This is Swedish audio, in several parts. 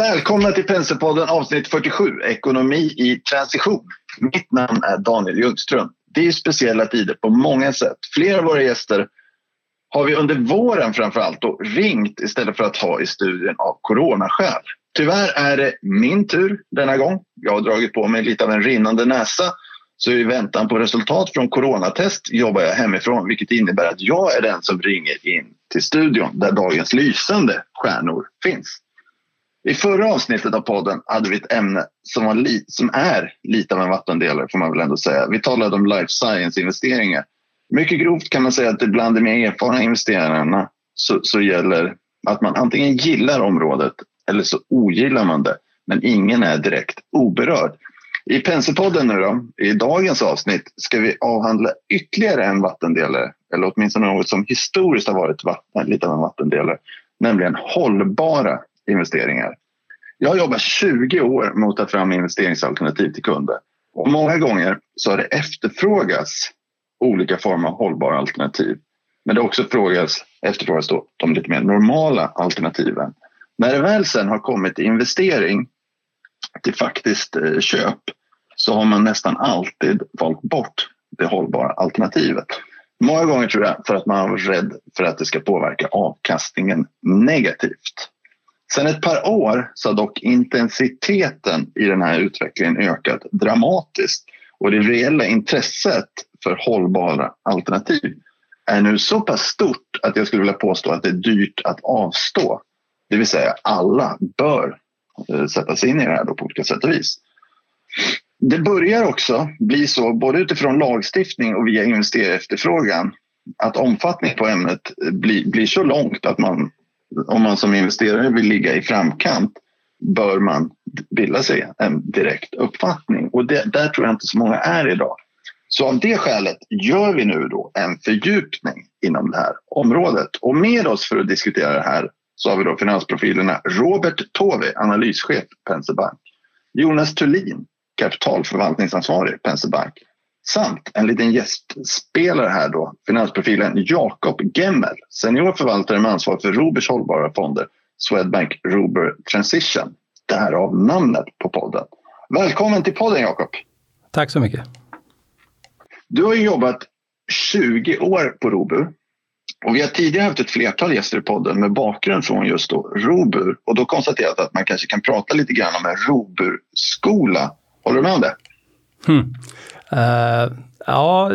Välkomna till Penserpodden avsnitt 47, ekonomi i transition. Mitt namn är Daniel Ljungström. Det är speciella tider på många sätt. Flera av våra gäster har vi under våren framförallt då ringt istället för att ha i studien av coronaskäl. Tyvärr är det min tur denna gång. Jag har dragit på mig lite av en rinnande näsa. Så i väntan på resultat från coronatest jobbar jag hemifrån, vilket innebär att jag är den som ringer in till studion där dagens lysande stjärnor finns. I förra avsnittet av podden hade vi ett ämne som är lite av en vattendelare, får man väl ändå säga. Vi talade om life science-investeringar. Mycket grovt kan man säga att bland de mer erfarna investerarna så gäller att man antingen gillar området eller så ogillar man det. Men ingen är direkt oberörd. I Penserpodden nu då, i dagens avsnitt, ska vi avhandla ytterligare en vattendelare. Eller åtminstone något som historiskt har varit lite av en vattendelare. Nämligen hållbara investeringar. Jag har jobbat 20 år med att ta fram investeringsalternativ till kunder. Och många gånger så har det efterfrågats olika former av hållbara alternativ. Men det har också efterfrågas då de lite mer normala alternativen. När det väl sen har kommit till investering, till faktiskt köp, så har man nästan alltid valt bort det hållbara alternativet. Många gånger tror jag för att man är rädd för att det ska påverka avkastningen negativt. Sen ett par år så har dock intensiteten i den här utvecklingen ökat dramatiskt. Och det reella intresset för hållbara alternativ är nu så pass stort att jag skulle vilja påstå att det är dyrt att avstå. Det vill säga alla bör sätta sig in i det här då på olika sätt och vis. Det börjar också bli så, både utifrån lagstiftning och via investerarefterfrågan, att omfattningen på ämnet blir så långt att man, om man som investerare vill ligga i framkant, bör man bilda sig en direkt uppfattning. Och där tror jag inte så många är idag. Så av det skälet gör vi nu då en fördjupning inom det här området. Och med oss för att diskutera det här så har vi då finansprofilerna Robert Tovi, analyschef Penser Bank, Jonas Thulin, kapitalförvaltningsansvarig Penser Bank, samt en liten gästspelare här då, finansprofilen Jakob Gemmel, seniorförvaltare med ansvar för Roburs hållbara fonder, Swedbank Robur Transition. Därav namnet på podden. Välkommen till podden, Jakob. Tack så mycket. Du har jobbat 20 år på Robur. Och vi har tidigare haft ett flertal gäster i podden med bakgrund från just då Robur. Och då konstaterat att man kanske kan prata lite grann om en Robur-skola. Håller du med om det? Ja,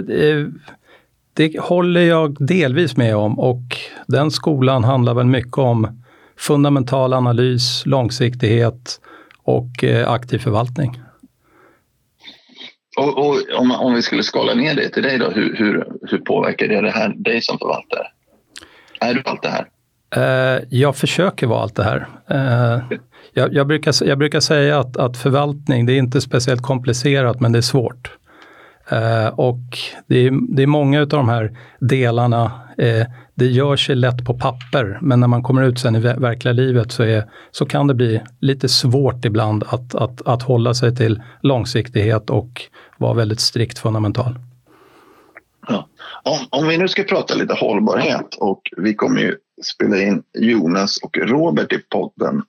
det håller jag delvis med om. Och den skolan handlar väl mycket om fundamental analys, långsiktighet och aktiv förvaltning. Och om vi skulle skala ner det till dig då, hur påverkar det här dig som förvaltare? Är du allt det här? Jag försöker vara allt det här. Jag brukar säga att förvaltning, det är inte speciellt komplicerat, men det är svårt. Och det är många av de här delarna, det gör sig lätt på papper, men när man kommer ut sen i verkliga livet så kan det bli lite svårt ibland att hålla sig till långsiktighet och vara väldigt strikt fundamental. Ja. Om vi nu ska prata lite hållbarhet, och vi kommer ju spela in Jonas och Robert i podden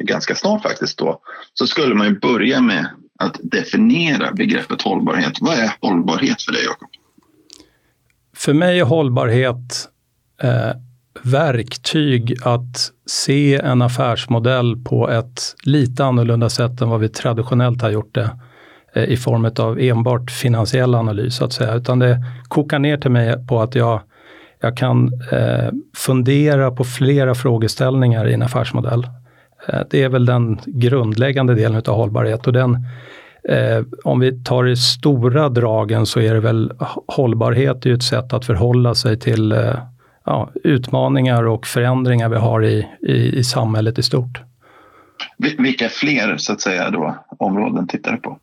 ganska snart faktiskt då, så skulle man ju börja med att definiera begreppet hållbarhet. Vad är hållbarhet för dig, Jakob? För mig är hållbarhet verktyg att se en affärsmodell på ett lite annorlunda sätt än vad vi traditionellt har gjort det i form av enbart finansiell analys, så att säga. Utan det kokar ner till mig på att jag kan fundera på flera frågeställningar i en affärsmodell. Det är väl den grundläggande delen av hållbarhet, och den, om vi tar det stora dragen, så är det väl hållbarhet är ett sätt att förhålla sig till utmaningar och förändringar vi har i samhället i stort. Vilka fler, så att säga, då områden tittar du på?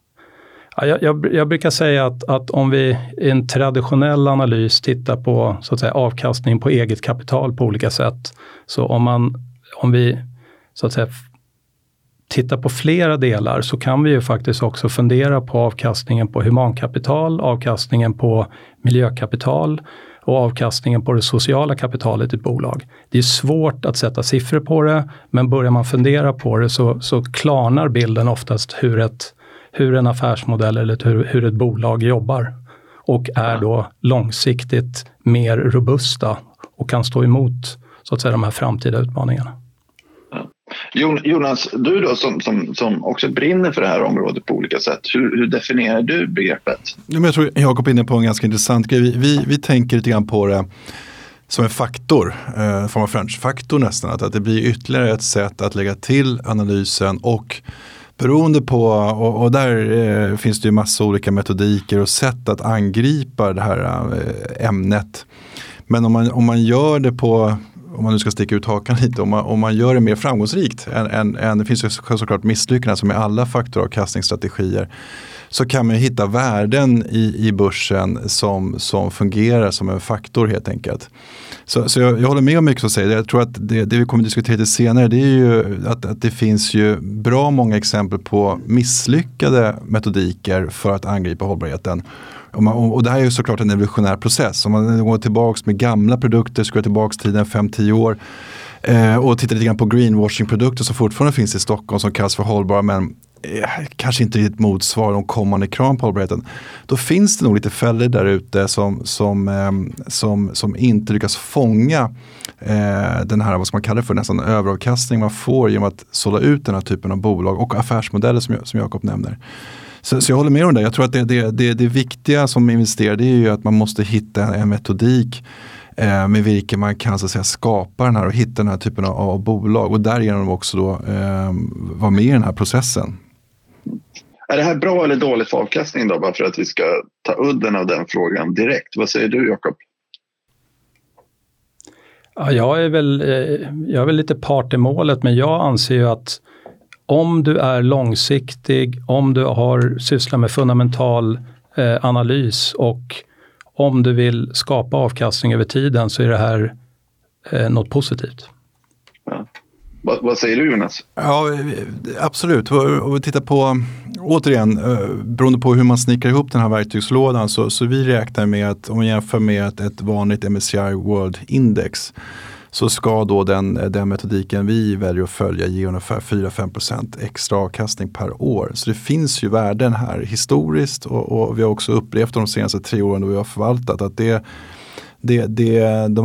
Ja, jag brukar säga att om vi i en traditionell analys tittar på, så att säga, avkastning på eget kapital på olika sätt, så om vi så att säga titta på flera delar, så kan vi ju faktiskt också fundera på avkastningen på humankapital, avkastningen på miljökapital, och avkastningen på det sociala kapitalet i ett bolag. Det är svårt att sätta siffror på det, men börjar man fundera på det så klarnar bilden oftast hur en affärsmodell eller hur ett bolag jobbar och är då långsiktigt mer robusta och kan stå emot så att säga de här framtida utmaningarna. Jonas, du då som också brinner för det här området på olika sätt. Hur definierar du begreppet? Jag tror Jakob är inne på en ganska intressant grej. Vi tänker lite grann på det som en faktor, form av French-faktor nästan. Att det blir ytterligare ett sätt att lägga till analysen och beroende på, och där finns det ju massa olika metodiker och sätt att angripa det här ämnet. Men om man gör det på... Om man nu ska sticka ut hakan lite, om man gör det mer framgångsrikt än det finns ju såklart misslyckanden som är alla faktoravkastningsstrategier, så kan man hitta värden i börsen som fungerar som en faktor helt enkelt. Så jag håller med om mycket som säger det. Jag tror att det vi kommer diskutera lite senare, det är ju att det finns ju bra många exempel på misslyckade metodiker för att angripa hållbarheten. Och det här är ju såklart en evolutionär process. Om man går tillbaka med gamla produkter, skulle tillbaka tiden 5-10 år och tittar lite grann på greenwashing-produkter som fortfarande finns i Stockholm som kallas för hållbara, men kanske inte riktigt motsvarar de kommande kraven på hållbarheten. Då finns det nog lite fällor där ute som inte lyckas fånga den här, vad ska man kalla det för, nästan överavkastning man får genom att sålla ut den här typen av bolag och affärsmodeller som Jakob nämner. Så jag håller med om det. Jag tror att det viktiga som investerare, det är ju att man måste hitta en metodik med vilken man kan så att säga skapa den här och hitta den här typen av bolag och därigenom också då vara med i den här processen. Är det här bra eller dåligt för avkastning då? Bara för att vi ska ta udden av den frågan direkt. Vad säger du, Jakob? Ja, jag är väl lite part i målet, men jag anser ju att om du är långsiktig, om du sysslar med fundamental analys och om du vill skapa avkastning över tiden, så är det här något positivt. Ja. Vad säger du, Jonas? Ja, absolut. Och vi tittar på, återigen, beroende på hur man snickar ihop den här verktygslådan, så vi räknar med att om man jämför med ett vanligt MSCI World Index, så ska då den metodiken vi väljer att följa ge ungefär 4-5% extra avkastning per år. Så det finns ju värden här historiskt och vi har också upplevt de senaste 3 åren då vi har förvaltat att de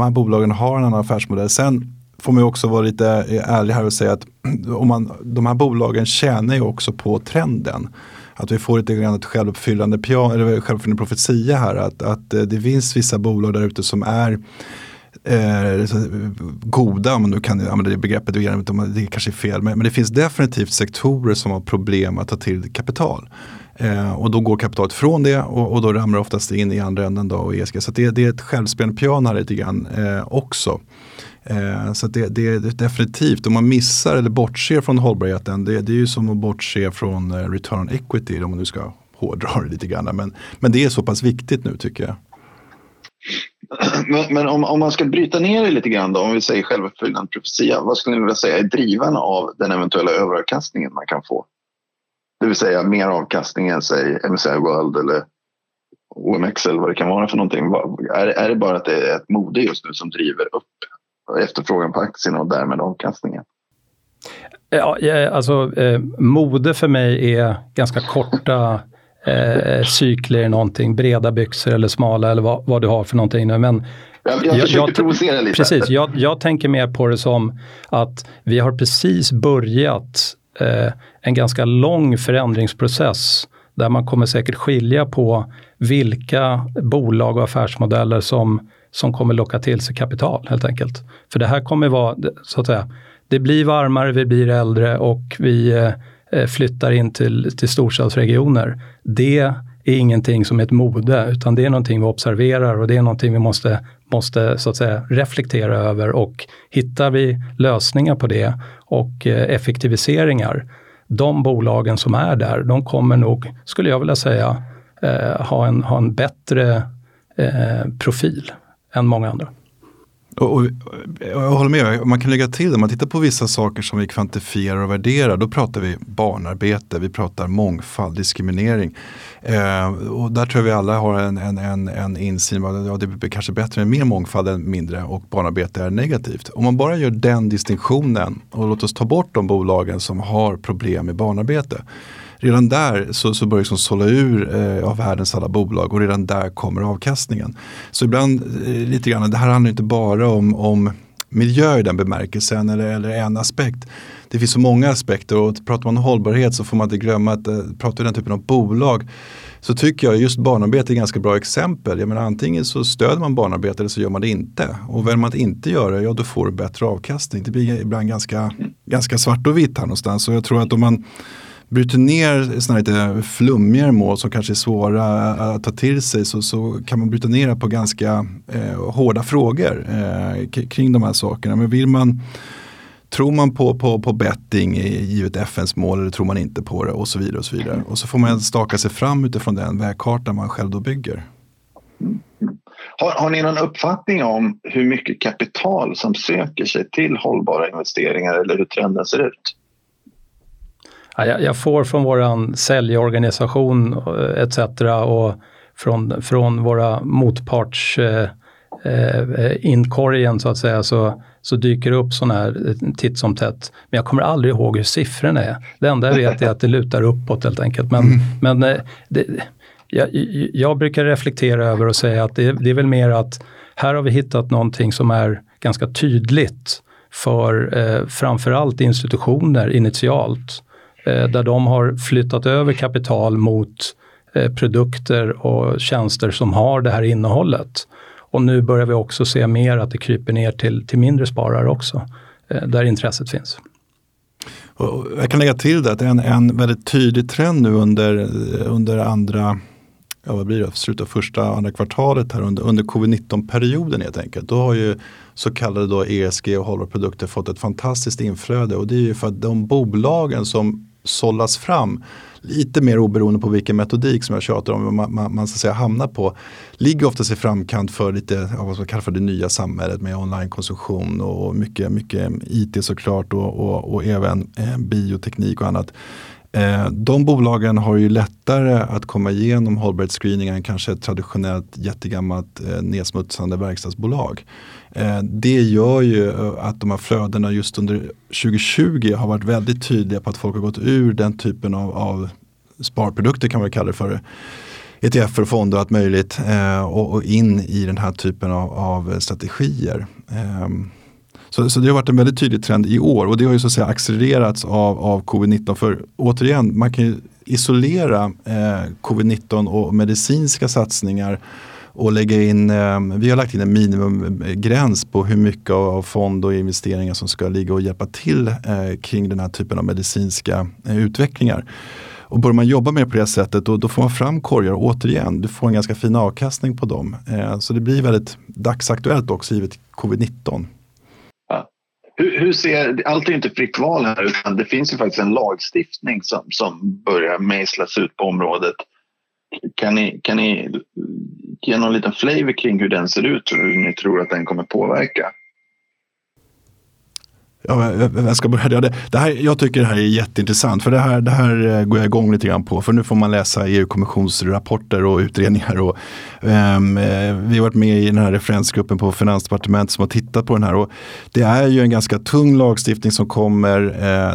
här bolagen har en annan affärsmodell. Sen får man ju också vara lite ärlig här och säga att de här bolagen tjänar ju också på trenden. Att vi får lite grann ett självuppfyllande profetia här. Att det finns vissa bolag där ute som är goda, men du kan använda det begreppet, det kanske är fel, men det finns definitivt sektorer som har problem att ta till kapital och då går kapitalet från det och då ramlar oftast in i andra änden då och ESG, så det är ett självspelande piano lite grann också. Så det är definitivt, om man missar eller bortser från hållbarheten, det är ju som att bortse från return on equity om man nu ska hårdra det lite grann, men det är så pass viktigt nu tycker jag. Men om man ska bryta ner det lite grann då, om vi säger självuppfyllande profetia, vad skulle ni vilja säga är drivan av den eventuella överavkastningen man kan få? Det vill säga mer avkastning än säg MSCI World eller OMX eller vad det kan vara för någonting. Är det bara att det är ett mode just nu som driver upp efterfrågan på aktierna och därmed avkastningen? Ja, alltså mode för mig är ganska korta cykler i någonting, breda byxor eller smala eller vad du har för någonting nu. Men jag provocera lite. Precis, jag tänker mer på det som att vi har precis börjat en ganska lång förändringsprocess där man kommer säkert skilja på vilka bolag och affärsmodeller som kommer locka till sig kapital helt enkelt. För det här kommer vara, så att säga, det blir varmare, vi blir äldre och vi flyttar in till storstadsregioner. Det är ingenting som är ett mode, utan det är någonting vi observerar och det är någonting vi måste så att säga reflektera över, och hittar vi lösningar på det och effektiviseringar, de bolagen som är där, de kommer nog, skulle jag vilja säga, ha en bättre profil än många andra. Och jag håller med, man kan lägga till, om man tittar på vissa saker som vi kvantifierar och värderar, då pratar vi barnarbete, vi pratar mångfald, diskriminering. Och där tror jag vi alla har en insyn, ja, det är kanske bättre med mer mångfald än mindre, och barnarbete är negativt. Om man bara gör den distinktionen och låt oss ta bort de bolagen som har problem med barnarbete. Redan där så börjar liksom sålla ur av världens alla bolag, och redan där kommer avkastningen. Så ibland lite grann, det här handlar inte bara om miljö i den bemärkelsen eller en aspekt. Det finns så många aspekter, och pratar man om hållbarhet så får man inte glömma att pratar vi den typen av bolag, så tycker jag just barnarbete är ett ganska bra exempel. Jag menar, antingen så stöder man barnarbete eller så gör man det inte. Och väljer man att inte göra det, ja, då får du bättre avkastning. Det blir ibland ganska svart och vitt här någonstans. Så jag tror att om man bryter ner sådana lite flummigare mål som kanske är svåra att ta till sig, så kan man bryta ner det på ganska hårda frågor kring de här sakerna. Men tror man på betting givet FNs mål, eller tror man inte på det, och så vidare och så vidare. Och så får man staka sig fram utifrån den vägkarta man själv då bygger. Har ni någon uppfattning om hur mycket kapital som söker sig till hållbara investeringar, eller hur trenden ser ut? Jag får från vår säljorganisation etc. och från våra motparts inkorgen så att säga, så dyker det upp sådana här titt som tätt. Men jag kommer aldrig ihåg hur siffrorna är. Det enda jag vet är att det lutar uppåt helt enkelt. Men jag brukar reflektera över och säga att det är väl mer att här har vi hittat någonting som är ganska tydligt för framförallt institutioner initialt. Där de har flyttat över kapital mot produkter och tjänster som har det här innehållet. Och nu börjar vi också se mer att det kryper ner till mindre sparare också, där intresset finns. Och jag kan lägga till det att en väldigt tydlig trend nu under andra, ja, vad blir det, slutet av andra kvartalet här under covid-19-perioden helt enkelt. Då har ju så kallade då ESG och hållbara produkter fått ett fantastiskt inflöde, och det är ju för att de bolagen som sållas fram, lite mer oberoende på vilken metodik som jag tjatar om man ska säga hamnar på, ligger oftast i framkant för lite, vad man kallar för det nya samhället med onlinekonsumtion och mycket, mycket IT såklart, och även bioteknik och annat. De bolagen har ju lättare att komma igenom hållbarhetsscreeningen än kanske ett traditionellt jättegammalt nedsmutsande verkstadsbolag. Det gör ju att de här flödena just under 2020 har varit väldigt tydliga på att folk har gått ur den typen av sparprodukter, kan man kalla det för, ETF och fonder och allt möjligt, och in i den här typen av strategier. Så det har varit en väldigt tydlig trend i år, och det har ju så att säga accelererats av covid-19, för återigen, man kan ju isolera covid-19 och medicinska satsningar och lägga in, vi har lagt in en minimumgräns på hur mycket av fond och investeringar som ska ligga och hjälpa till kring den här typen av medicinska utvecklingar. Och börjar man jobba mer på det sättet, då får man fram korgar, och återigen, du får en ganska fin avkastning på dem. Så det blir väldigt dagsaktuellt också givet covid-19. Hur ser, allt är ju inte fritt val här, utan det finns ju faktiskt en lagstiftning som börjar mejslas ut på området. Kan ni ge någon liten flavor kring hur den ser ut och hur ni tror att den kommer påverka? Ja, jag ska börja. Det här, jag tycker det här är jätteintressant, för det här går jag igång lite grann på, för nu får man läsa EU-kommissionsrapporter och utredningar, och vi har varit med i den här referensgruppen på Finansdepartementet som har tittat på den här, och det är ju en ganska tung lagstiftning som kommer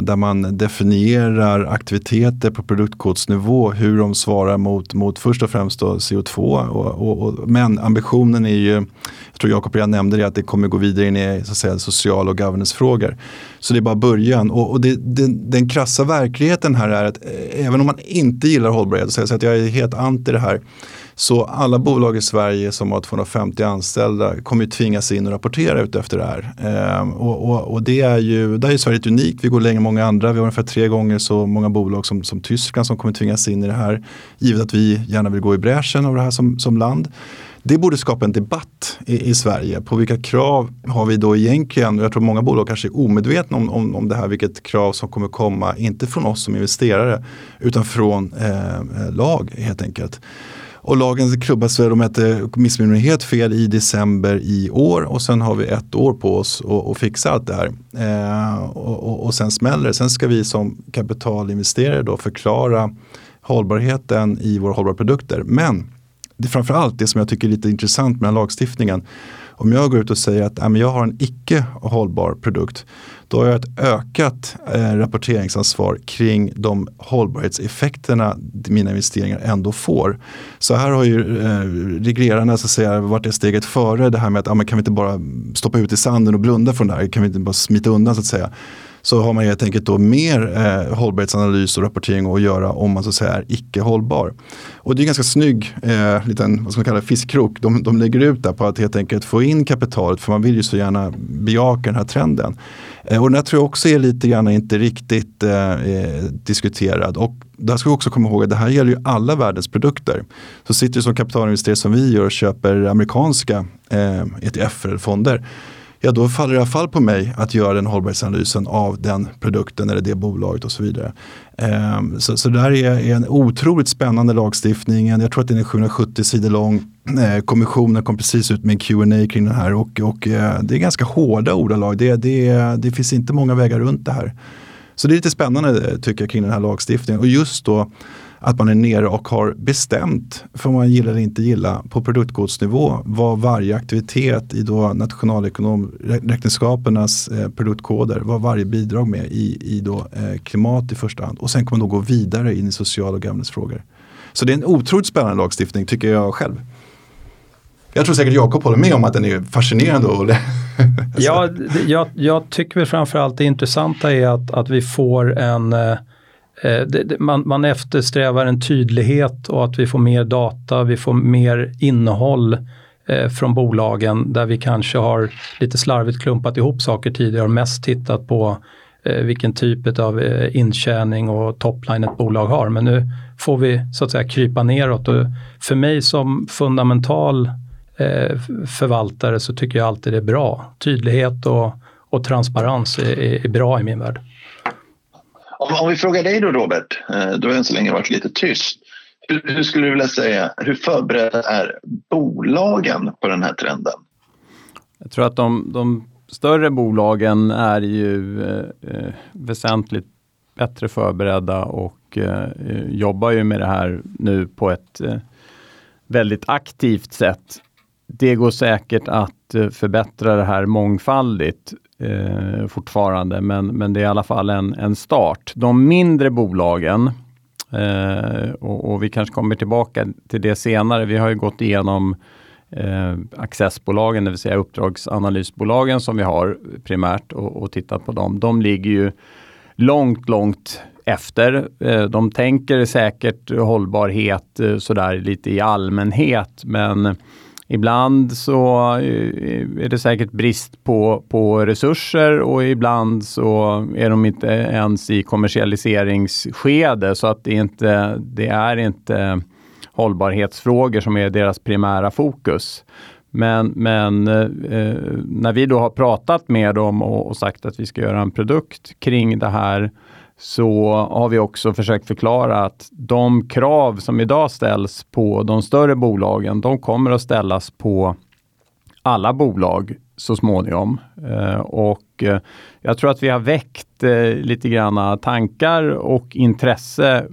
där man definierar aktiviteter på produktkodsnivå, hur de svarar mot först och främst då CO2 och men ambitionen är ju, jag tror Jakob redan nämnde det, att det kommer gå vidare in i så att säga social- och governance-frågor. Så det är bara början. Och den krassa verkligheten här är att även om man inte gillar hållbarhet, så att jag är helt anti det här, så alla bolag i Sverige som har 250 anställda kommer ju tvingas in och rapportera ut efter det här. Och det är ju Sverige unikt. Vi går längre än många andra. Vi har ungefär 3 gånger så många bolag som Tyskland som kommer tvingas in i det här, givet att vi gärna vill gå i bräschen av det här som land. Det borde skapa en debatt i Sverige. På vilka krav har vi då egentligen? Jag tror många bolag kanske är omedvetna om det här. Vilket krav som kommer komma, inte från oss som investerare, utan från lag helt enkelt. Och lagen klubbas väl om ett missmyndighet fel i december i år. Och sen har vi ett år på oss att fixa allt det här. Och sen smäller det. Sen ska vi som kapitalinvesterare då förklara hållbarheten i våra hållbara produkter. Men det är framförallt det som jag tycker är lite intressant med den lagstiftningen. Om jag går ut och säger att jag har en icke hållbar produkt, då har jag ett ökat rapporteringsansvar kring de hållbarhetseffekterna mina investeringar ändå får. Så här har ju reglerarna så att säga, varit ett steget före det här med att kan vi inte bara stoppa ut i sanden och blunda från det här, kan vi inte bara smita undan så att säga. Så har man helt enkelt då mer hållbarhetsanalys och rapportering att göra om man så att säga är icke hållbar. Och det är en ganska snygg liten, vad ska man kalla det, fiskkrok. De lägger ut där på att helt enkelt få in kapitalet, för man vill ju så gärna bejaka den här trenden. Och den här tror jag också är lite grann inte riktigt diskuterad. Och där ska vi också komma ihåg att det här gäller ju alla världens produkter. Så sitter du som kapitalinvesterare som vi gör och köper amerikanska ETF eller fonder, ja, då faller det i alla fall på mig att göra den hållbarhetsanalysen av den produkten eller det bolaget och så vidare. Så det här är en otroligt spännande lagstiftning. Jag tror att den är 770 sidor lång. Kommissionen kom precis ut med en Q&A kring den här och det är ganska hårda ordalag. Det finns inte många vägar runt det här. Så det är lite spännande tycker jag kring den här lagstiftningen. Och just då att man är nere och har bestämt, för man gillar eller inte gillar, på produktkodsnivå vad varje aktivitet i då nationalekonomräkenskapernas produktkoder, vad varje bidrag med i då klimat i första hand. Och sen kommer man då gå vidare in i sociala och governance-frågor. Så det är en otroligt spännande lagstiftning tycker jag själv. Jag tror säkert Jakob håller med om att den är fascinerande. Ja, jag tycker väl framförallt det intressanta är att vi får en... Man eftersträvar en tydlighet och att vi får mer data, vi får mer innehåll från bolagen där vi kanske har lite slarvigt klumpat ihop saker tidigare och mest tittat på vilken typ av intjäning och topline ett bolag har. Men nu får vi så att säga krypa neråt och för mig som fundamental förvaltare så tycker jag alltid det är bra. Tydlighet och transparens är bra i min värld. Om vi frågar dig då Robert, du har än så länge varit lite tyst. Hur skulle du vilja säga, hur förberedda är bolagen på den här trenden? Jag tror att de större bolagen är ju väsentligt bättre förberedda och jobbar ju med det här nu på ett väldigt aktivt sätt. Det går säkert att förbättra det här mångfaldigt fortfarande, men det är i alla fall en start. De mindre bolagen, och vi kanske kommer tillbaka till det senare, vi har ju gått igenom accessbolagen, det vill säga uppdragsanalysbolagen som vi har primärt och tittat på dem. De ligger ju långt efter. De tänker säkert hållbarhet sådär lite i allmänhet, men ibland så är det säkert brist på resurser och ibland så är de inte ens i kommersialiseringsskede, så att det är inte hållbarhetsfrågor som är deras primära fokus. Men när vi då har pratat med dem och sagt att vi ska göra en produkt kring det här, så har vi också försökt förklara att de krav som idag ställs på de större bolagen, de kommer att ställas på alla bolag så småningom. Och jag tror att vi har väckt lite granna tankar och intresse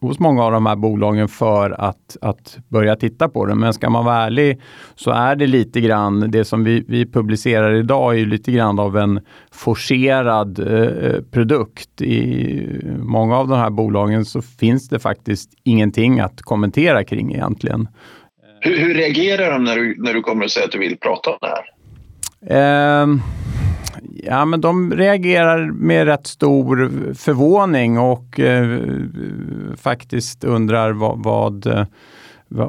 hos många av de här bolagen för att börja titta på det. Men ska man vara ärlig så är det lite grann, det som vi publicerar idag är ju lite grann av en forcerad produkt. I många av de här bolagen så finns det faktiskt ingenting att kommentera kring egentligen. Hur reagerar de när du kommer och säger att du vill prata om det här? Ja, men de reagerar med rätt stor förvåning och faktiskt undrar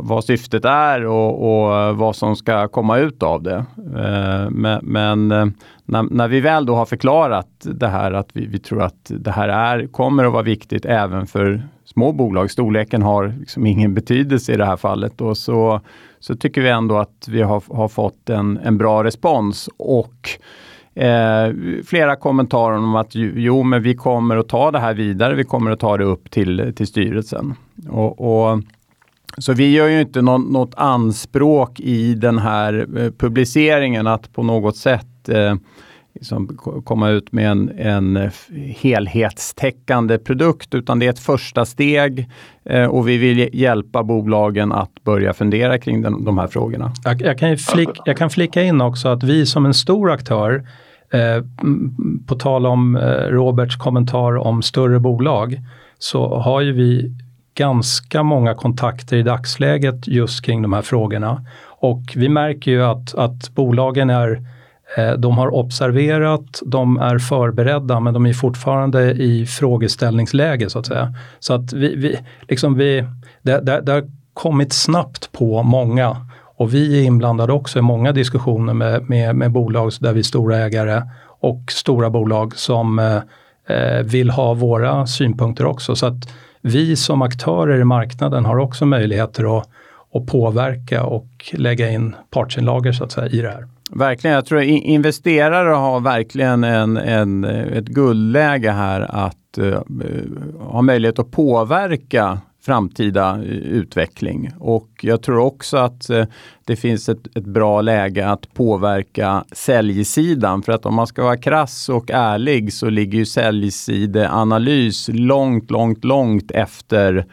vad syftet är och vad som ska komma ut av det. Men när vi väl då har förklarat det här, att vi tror att det här kommer att vara viktigt även för små bolag. Storleken har liksom ingen betydelse i det här fallet. Och så tycker vi ändå att vi har fått en bra respons och flera kommentarer om att jo, men vi kommer att ta det här vidare. Vi kommer att ta det upp till styrelsen. Och Så vi gör ju inte något anspråk i den här publiceringen att på något sätt liksom komma ut med en helhetstäckande produkt, utan det är ett första steg och vi vill hjälpa bolagen att börja fundera kring de här frågorna. Jag kan flika in också att vi som en stor aktör, på tal om Roberts kommentar om större bolag, så har ju vi ganska många kontakter i dagsläget just kring de här frågorna. Och vi märker ju att bolagen de har observerat, de är förberedda, men de är fortfarande i frågeställningsläge så att säga. Så att det har kommit snabbt på många, och vi är inblandade också i många diskussioner med bolag där vi är stora ägare och stora bolag som vill ha våra synpunkter också. Så att vi som aktörer i marknaden har också möjligheter att påverka och lägga in partsinlager så att säga i det här. Verkligen, jag tror investerare har verkligen ett guldläge här att ha möjlighet att påverka framtida utveckling. Och jag tror också att det finns ett bra läge att påverka säljsidan. För att om man ska vara krass och ärlig så ligger ju säljsideanalys långt efter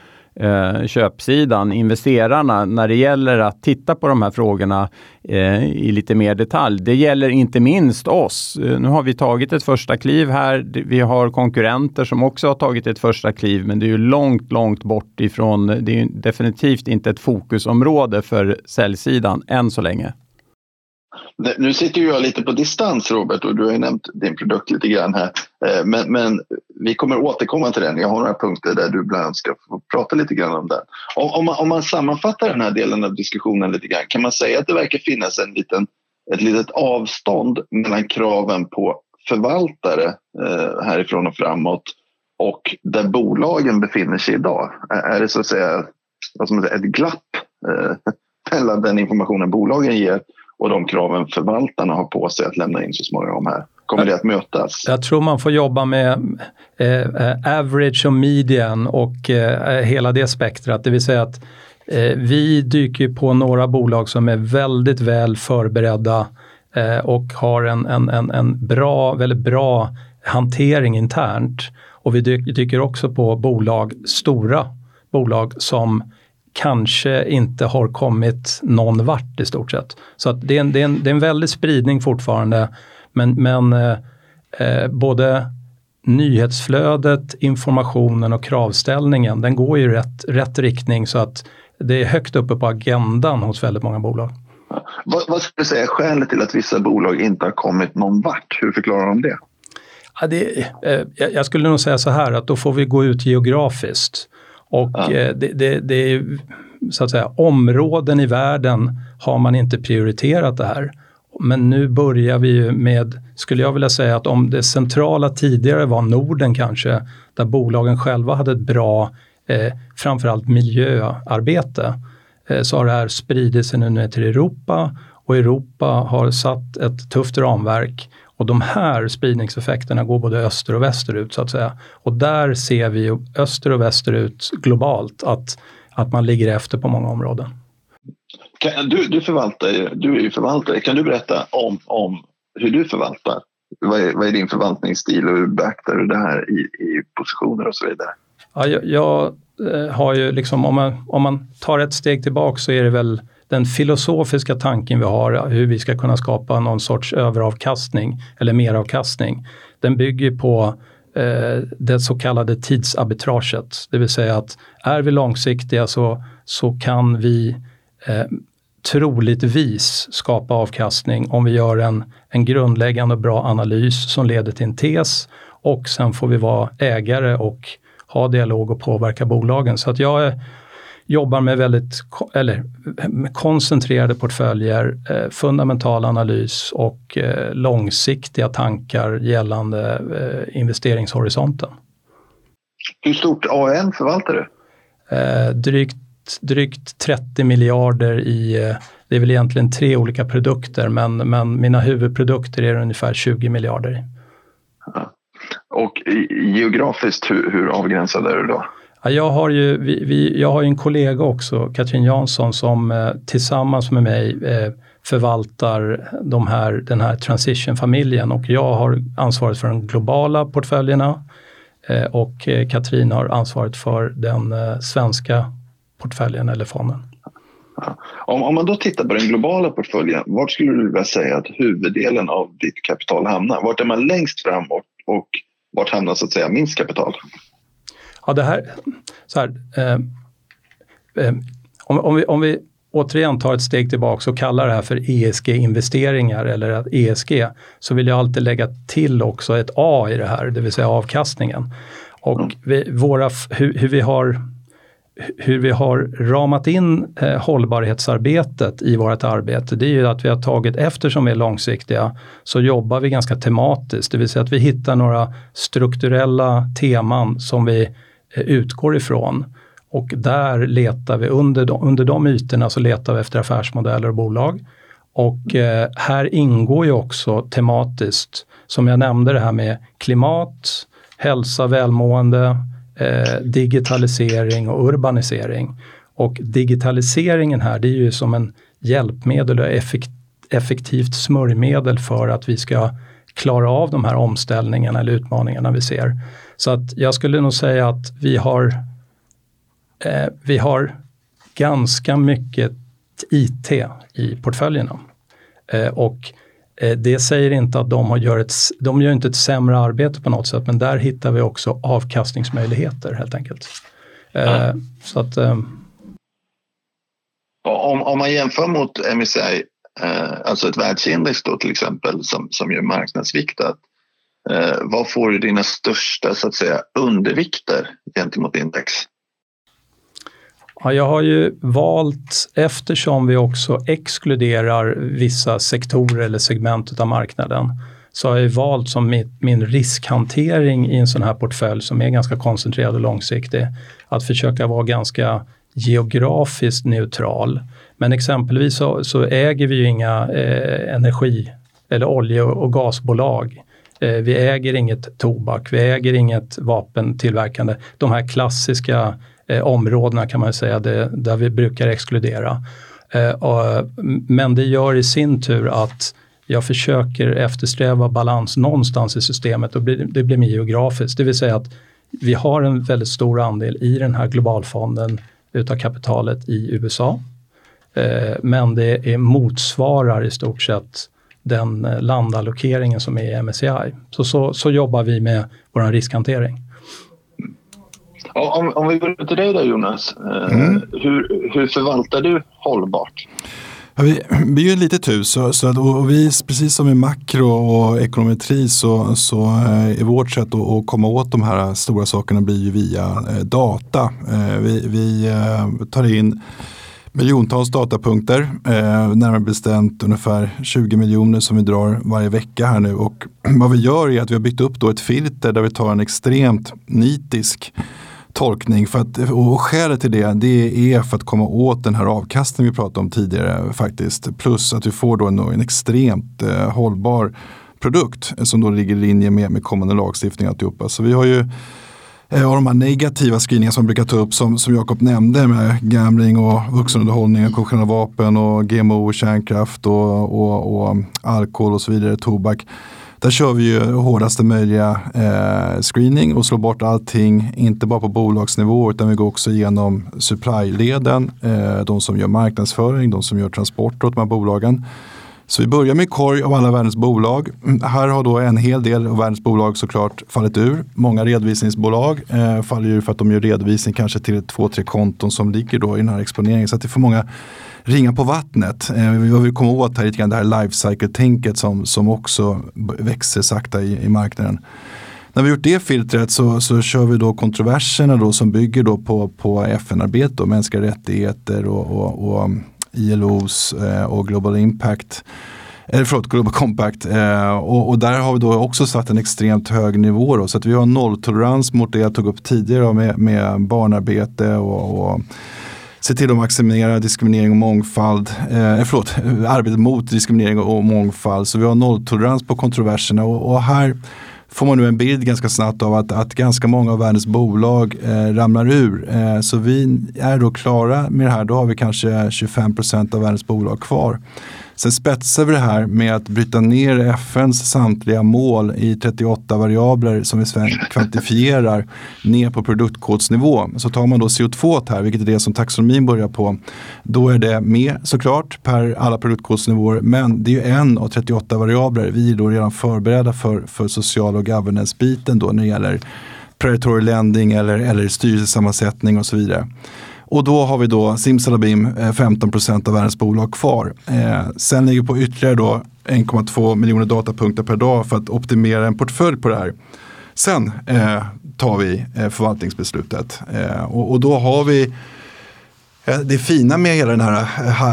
köpsidan. Investerarna, när det gäller att titta på de här frågorna i lite mer detalj. Det gäller inte minst oss. Nu har vi tagit ett första kliv här. Vi har konkurrenter som också har tagit ett första kliv, men det är ju långt bort ifrån. Det är ju definitivt inte ett fokusområde för säljsidan än så länge. Nu sitter jag lite på distans, Robert, och du har ju nämnt din produkt lite grann här. Men vi kommer återkomma till den. Jag har några punkter där du bland annat ska få prata lite grann om den. Om man sammanfattar den här delen av diskussionen lite grann, kan man säga att det verkar finnas ett litet avstånd mellan kraven på förvaltare härifrån och framåt och där bolagen befinner sig idag? Är det så att säga ett glapp mellan den informationen bolagen ger och de kraven förvaltarna har på sig att lämna in så småningom här? Kommer det att mötas? Jag tror man får jobba med average och median och hela det spektrat. Det vill säga att vi dyker på några bolag som är väldigt väl förberedda och har en väldigt bra hantering internt. Och vi dyker också på stora bolag som kanske inte har kommit någon vart i stort sett. Så att det är en väldig spridning fortfarande. Men både nyhetsflödet, informationen och kravställningen, den går ju i rätt riktning. Så att det är högt uppe på agendan hos väldigt många bolag. Vad skulle du säga är skälet till att vissa bolag inte har kommit någon vart? Hur förklarar de det? Ja, jag skulle nog säga så här, att då får vi gå ut geografiskt. Och det är så att säga områden i världen har man inte prioriterat det här. Men nu börjar vi ju med, skulle jag vilja säga, att om det centrala tidigare var Norden kanske, där bolagen själva hade ett bra, framförallt miljöarbete, så har det här spridit sig nu ner till Europa, och Europa har satt ett tufft ramverk. Och de här spridningseffekterna går både öster och västerut så att säga. Och där ser vi öster och västerut globalt att man ligger efter på många områden. Du är ju förvaltare. Kan du berätta om hur du förvaltar? Vad är din förvaltningsstil och hur beaktar du det här i positioner och så vidare? Ja, jag har ju liksom, om man tar ett steg tillbaka så är det väl den filosofiska tanken vi har, hur vi ska kunna skapa någon sorts överavkastning eller meravkastning, den bygger på det så kallade tidsarbitraget. Det vill säga att är vi långsiktiga så kan vi troligtvis skapa avkastning om vi gör en grundläggande och bra analys som leder till en tes, och sen får vi vara ägare och ha dialog och påverka bolagen. Så att jag jobbar med med koncentrerade portföljer, fundamental analys och långsiktiga tankar gällande investeringshorisonten. Hur stort AN förvaltar du? Drygt 30 miljarder i, det är väl egentligen 3 olika produkter, men mina huvudprodukter är ungefär 20 miljarder i. Och geografiskt, hur avgränsad är du då? Jag har ju en kollega också, Katrin Jansson, som tillsammans med mig förvaltar den här transition-familjen, och jag har ansvaret för de globala portföljerna och Katrin har ansvaret för den svenska portföljen eller fonden. Om man då tittar på den globala portföljen, vart skulle du vilja säga att huvuddelen av ditt kapital hamnar? Vart är man längst framåt och vart hamnar så att säga minst kapital? Ja, det här, så här om vi återigen tar ett steg tillbaka och kallar det här för ESG-investeringar eller ESG, så vill jag alltid lägga till också ett A i det här, det vill säga avkastningen. Och hur vi har ramat in hållbarhetsarbetet i vårt arbete, det är ju att vi har tagit, eftersom vi är långsiktiga, så jobbar vi ganska tematiskt. Det vill säga att vi hittar några strukturella teman som vi utgår ifrån. Och där letar vi, under de ytorna så letar vi efter affärsmodeller och bolag. Och här ingår ju också tematiskt, som jag nämnde, det här med klimat, hälsa, välmående, digitalisering och urbanisering. Och digitaliseringen här, det är ju som en hjälpmedel och effektivt smörjmedel för att vi ska klara av de här omställningarna eller utmaningarna vi ser. Så att jag skulle nog säga att vi har ganska mycket IT i portföljerna. Det säger inte att de gör inte ett sämre arbete på något sätt, men där hittar vi också avkastningsmöjligheter helt enkelt. Ja. Så att, om man jämför mot MSCI, alltså ett världsindex då till exempel, som är marknadsviktat, vad får du dina största så att säga undervikter gentemot index? Ja, jag har ju valt, eftersom vi också exkluderar vissa sektorer eller segment av marknaden, så har jag valt som min riskhantering i en sån här portfölj som är ganska koncentrerad och långsiktig, att försöka vara ganska geografiskt neutral. Men exempelvis så äger vi ju inga energi eller olje- och gasbolag. Vi äger inget tobak, vi äger inget vapentillverkande. De här klassiska områdena kan man säga, där vi brukar exkludera. Men det gör i sin tur att jag försöker eftersträva balans någonstans i systemet, och det blir mer geografiskt. Det vill säga att vi har en väldigt stor andel i den här globalfonden utav kapitalet i USA. Men det motsvarar i stort sett den landallokeringen som är i MSCI. Så jobbar vi med vår riskhantering. Om vi går till dig då, Jonas, hur förvaltar du hållbart? Ja, vi är ju ett litet hus, och vi, precis som i makro och ekonometri, så är vårt sätt att komma åt de här stora sakerna blir ju via data. Vi tar in miljontals datapunkter, närmare bestämt ungefär 20 miljoner som vi drar varje vecka här nu. Och vad vi gör är att vi har byggt upp då ett filter där vi tar en extremt nitisk tolkning. Och skälet till det är för att komma åt den här avkastningen vi pratade om tidigare faktiskt. Plus att vi får då en extremt hållbar produkt som då ligger i linje med kommande lagstiftning och alltihopa. Så vi har ju av de här negativa screeningar som brukar ta upp, som Jakob nämnde, med gambling och vuxenunderhållning och konventionella vapen och GMO och kärnkraft och alkohol och så vidare, tobak. Där kör vi ju hårdaste möjliga screening och slår bort allting, inte bara på bolagsnivå, utan vi går också igenom supply-leden, de som gör marknadsföring, de som gör transport åt de här bolagen. Så vi börjar med korg av alla världens bolag. Här har då en hel del av världens bolag såklart fallit ur. Många redovisningsbolag faller ju för att de gör redovisning kanske till 2-3 konton som ligger då i den här exponeringen. Så att det är för många ringar på vattnet. Vi vill komma åt här lite grann det här lifecycle-tänket som också växer sakta i marknaden. När vi gjort det filtret så kör vi då kontroverserna då, som bygger då på FN-arbete och mänskliga rättigheter och ILOs och Global Impact, eller förlåt, Global Compact, och där har vi då också satt en extremt hög nivå då, så att vi har nolltolerans mot det jag tog upp tidigare med barnarbete och se till att maximera diskriminering och mångfald, arbetet mot diskriminering och mångfald, så vi har nolltolerans på kontroverserna och här får man nu en bild ganska snabbt av att ganska många av världens bolag ramlar ur. Så vi är då klara med det här. Då har vi kanske 25% av världens bolag kvar. Sen spetsar vi det här med att bryta ner FNs samtliga mål i 38 variabler som vi kvantifierar ner på produktkodsnivå. Så tar man då CO2 här, vilket är det som taxonomin börjar på. Då är det med såklart per alla produktkodsnivåer, men det är ju en av 38 variabler. Vi är då redan förberedda för social och governance-biten då när det gäller predatory lending eller styrelsesammansättning och så vidare. Och då har vi då simsalabim 15% av världens bolag kvar. Sen ligger på ytterligare då 1,2 miljoner datapunkter per dag för att optimera en portfölj på det här. Sen tar vi förvaltningsbeslutet. Och då har vi det fina med hela den här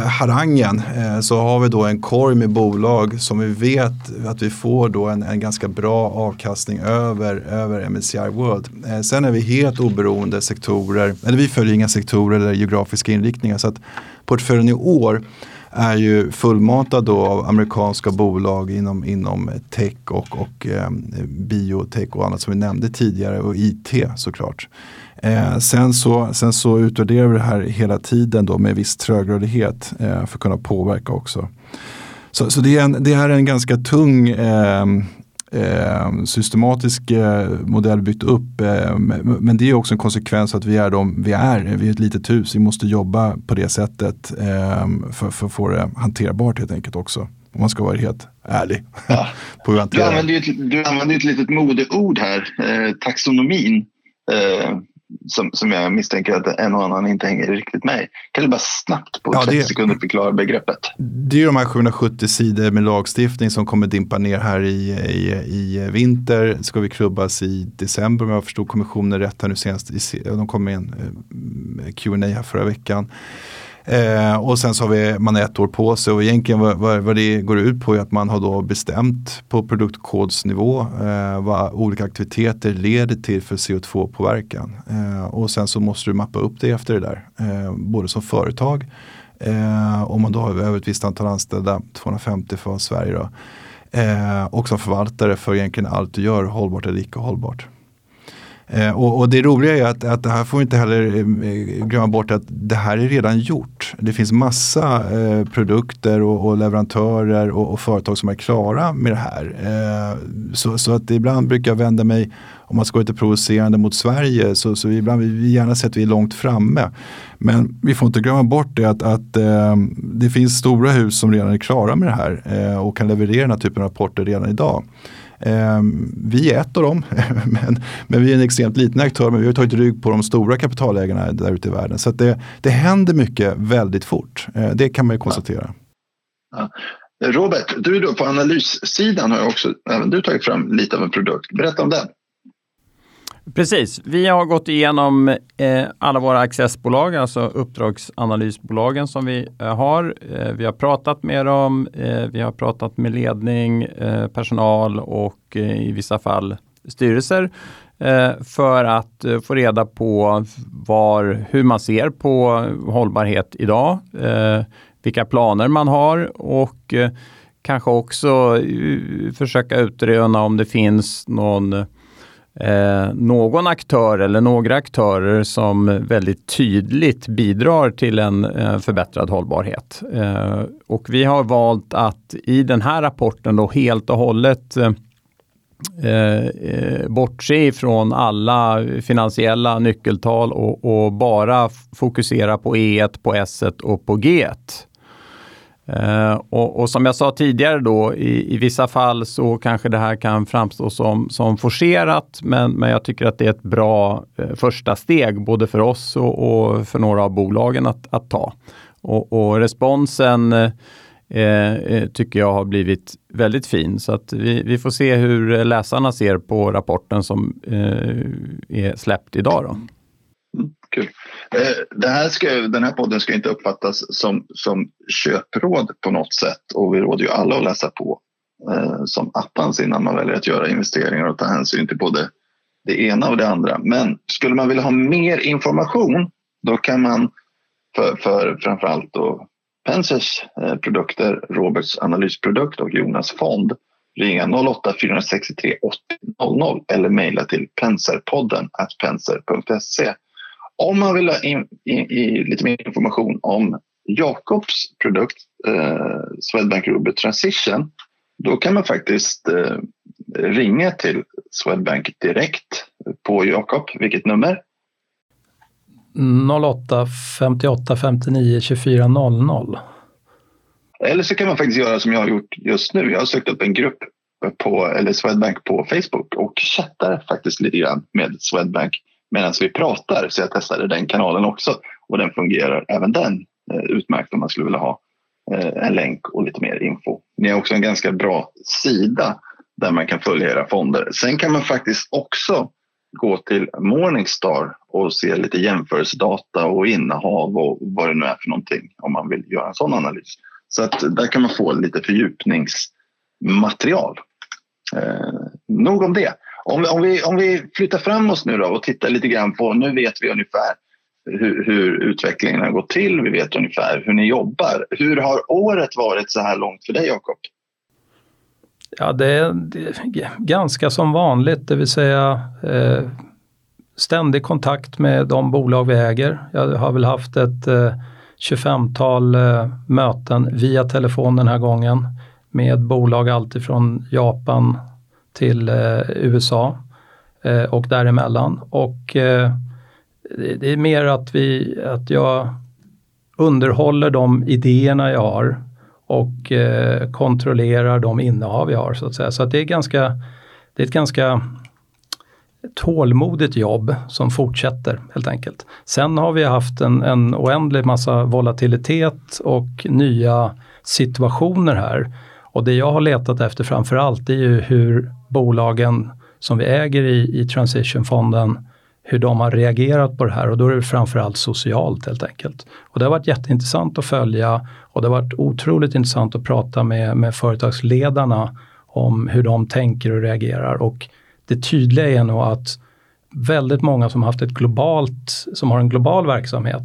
harangen, så har vi då en korg med bolag som vi vet att vi får då en ganska bra avkastning över MSCI World. Sen är vi helt oberoende sektorer, eller vi följer inga sektorer eller geografiska inriktningar, så att portföljen i år är ju fullmatad då av amerikanska bolag inom tech och biotech och annat som vi nämnde tidigare och IT såklart. Sen så utvärderar vi det här hela tiden då med viss trögrörlighet för att kunna påverka också. Så det här är en ganska tung systematisk modell byggt upp, men det är också en konsekvens att vi är ett litet hus, vi måste jobba på det sättet för att få det hanterbart helt enkelt också, om man ska vara helt ärlig. Ja. På hur du använder ett litet modeord här, taxonomin, som jag misstänker att en och annan inte hänger riktigt med. Kan du bara snabbt på 30 sekunder förklara begreppet? Det är de här 770 sidor med lagstiftning som kommer dimpa ner här i vinter. Ska vi klubbas i december, om jag förstod kommissionen rätt här nu senast. De kom med en Q&A här förra veckan. Och sen så har man ett år på sig, och egentligen vad det går ut på är att man har då bestämt på produktkodsnivå vad olika aktiviteter leder till för CO2-påverkan. Och sen så måste du mappa upp det efter det där, både som företag, om man då har över ett visst antal anställda, 250 för Sverige då, och som förvaltare för egentligen allt du gör, hållbart eller icke hållbart. Och det roliga är att det här får inte heller glömma bort att det här är redan gjort. Det finns massa produkter och leverantörer och företag som är klara med det här. Så att ibland brukar jag vända mig, om man ska vara lite provocerande mot Sverige, så ibland vill vi gärna se att vi är långt framme. Men vi får inte glömma bort det att det finns stora hus som redan är klara med det här och kan leverera den här typen av rapporter redan idag. Vi är ett av dem, men vi är en extremt liten aktör, men vi har tagit rygg på de stora kapitalägarna där ute i världen. Så att det händer mycket väldigt fort. Det kan man ju konstatera. Ja. Ja. Robert, du då på analyssidan har också även du tagit fram lite av en produkt. Berätta om den. Precis. Vi har gått igenom alla våra accessbolag, alltså uppdragsanalysbolagen som vi har. Vi har pratat med dem, vi har pratat med ledning, personal och i vissa fall styrelser för att få reda på hur man ser på hållbarhet idag, vilka planer man har och kanske också försöka utröna om det finns någon aktör eller några aktörer som väldigt tydligt bidrar till en förbättrad hållbarhet. Och vi har valt att i den här rapporten då helt och hållet bortse ifrån alla finansiella nyckeltal och bara fokusera på E1, på S1 och på G1. Och som jag sa tidigare då, i vissa fall så kanske det här kan framstå som forcerat, men jag tycker att det är ett bra första steg både för oss och för några av bolagen att ta. Och responsen tycker jag har blivit väldigt fin, så att vi får se hur läsarna ser på rapporten som är släppt idag då. Kul. Den här podden ska inte uppfattas som köpråd på något sätt, och vi råder ju alla att läsa på som appans innan man väljer att göra investeringar och ta hänsyn till både det ena och det andra. Men skulle man vilja ha mer information, då kan man för framförallt då Pensers produkter, Roberts analysprodukt och Jonas fond, ringa 08-463 8000 eller mejla till penserpodden@penser.se. Om man vill ha in lite mer information om Jakobs produkt Swedbank Robur Transition, då kan man faktiskt ringa till Swedbank direkt på Jakob. Vilket nummer? 08 58 59 24 00. Eller så kan man faktiskt göra som jag har gjort just nu. Jag har sökt upp en grupp eller Swedbank på Facebook och chattar faktiskt lite grann med Swedbank medan vi pratar. Så jag testade den kanalen också och den fungerar även den utmärkt om man skulle vilja ha en länk och lite mer info. Ni har också en ganska bra sida där man kan följa era fonder. Sen kan man faktiskt också gå till Morningstar och se lite jämförelsedata och innehav och vad det nu är för någonting om man vill göra en sån analys. Så att där kan man få lite fördjupningsmaterial. Nog om det. Om vi flyttar fram oss nu då och tittar lite grann på, nu vet vi ungefär hur utvecklingen har gått till. Vi vet ungefär hur ni jobbar. Hur har året varit så här långt för dig, Jakob? Ja, det är ganska som vanligt, det vill säga ständig kontakt med de bolag vi äger. Jag har väl haft ett 25-tal möten via telefon den här gången med bolag alltifrån Japan till USA och däremellan. Och det är mer att jag underhåller de idéerna jag har och kontrollerar de innehav jag har, så att säga. Så att det är ett ganska tålmodigt jobb som fortsätter helt enkelt. Sen har vi haft en oändlig massa volatilitet och nya situationer här. Och det jag har letat efter framförallt är ju hur bolagen som vi äger i Transitionfonden, hur de har reagerat på det här, och då är det framförallt socialt helt enkelt. Och det har varit jätteintressant att följa, och det har varit otroligt intressant att prata med företagsledarna om hur de tänker och reagerar. Och det tydliga är nog att väldigt många som haft som har en global verksamhet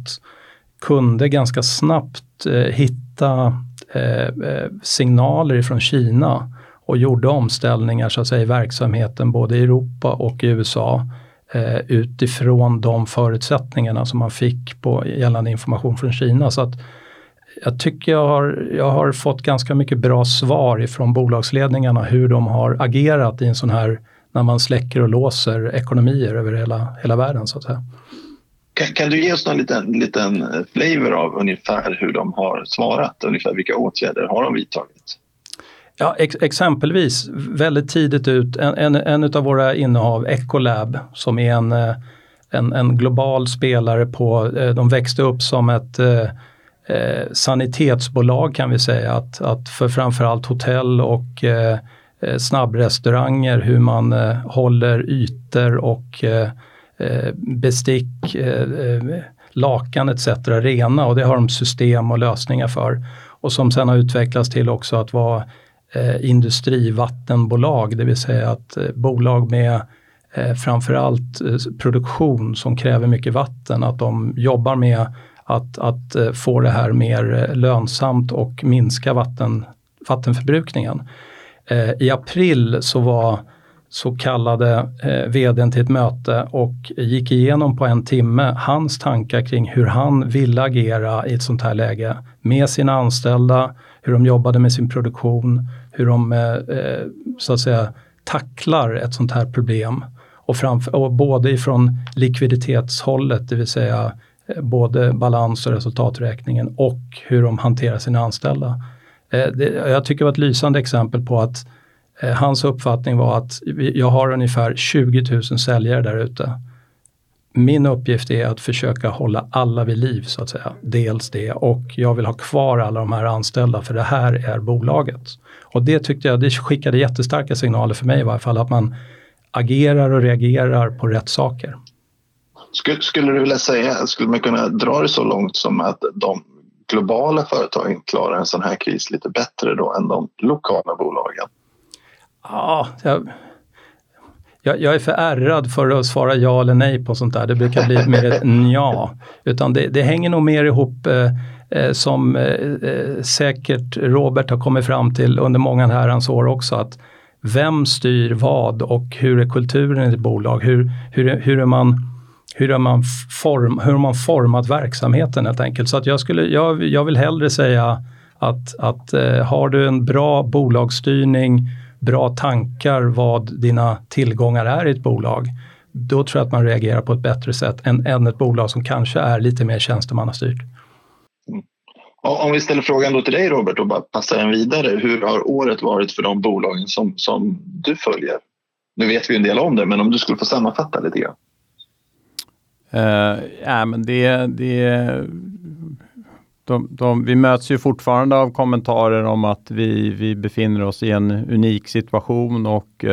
kunde ganska snabbt hitta signaler ifrån Kina och gjorde omställningar så att säga i verksamheten både i Europa och i USA utifrån de förutsättningarna som man fick på gällande information från Kina. Så att jag tycker jag har fått ganska mycket bra svar ifrån bolagsledningarna hur de har agerat i en sån här, när man släcker och låser ekonomier över hela världen så att säga. Kan du ge oss en liten flavor av ungefär hur de har svarat? Ungefär vilka åtgärder har de vidtagit? Ja, exempelvis väldigt tidigt ut, en av våra innehav, Ecolab, som är en global spelare de växte upp som ett sanitetsbolag kan vi säga, att för framförallt hotell och snabbrestauranger, hur man håller ytor och bestick, lakan etc. rena, och det har de system och lösningar för, och som sen har utvecklats till också att vara industrivattenbolag, det vill säga att bolag med framförallt produktion som kräver mycket vatten, att de jobbar med att få det här mer lönsamt och minska vattenförbrukningen. I april så var så kallade vdn till ett möte och gick igenom på en timme hans tankar kring hur han ville agera i ett sånt här läge med sina anställda, hur de jobbade med sin produktion, hur de så att säga tacklar ett sånt här problem. Och både ifrån likviditetshållet, det vill säga både balans- och resultaträkningen, och hur de hanterar sina anställda. Jag tycker det var ett lysande exempel på att hans uppfattning var att jag har ungefär 20 000 säljare där ute. Min uppgift är att försöka hålla alla vid liv så att säga. Dels det, och jag vill ha kvar alla de här anställda för det här är bolaget. Och det tyckte jag, det skickade jättestarka signaler för mig i varje fall, att man agerar och reagerar på rätt saker. Skulle du vilja säga, skulle man kunna dra det så långt som att de globala företagen klarar en sån här kris lite bättre då än de lokala bolagen? Ja, jag är för ärrad för att svara ja eller nej på sånt där. Det brukar bli mer ett nja. Utan det hänger nog mer ihop som säkert Robert har kommit fram till under många herrans år också. Att vem styr vad och hur är kulturen i ett bolag? Hur har man format verksamheten helt enkelt? Så att jag vill hellre säga att har du en bra bolagsstyrning, bra tankar vad dina tillgångar är i ett bolag, då tror jag att man reagerar på ett bättre sätt än ett bolag som kanske är lite mer tjänstemannastyrt. Om vi ställer frågan då till dig, Robert, och bara passar den vidare. Hur har året varit för de bolagen som du följer? Nu vet vi en del om det, men om du skulle få sammanfatta lite grann. Vi möts ju fortfarande av kommentarer om att vi befinner oss i en unik situation och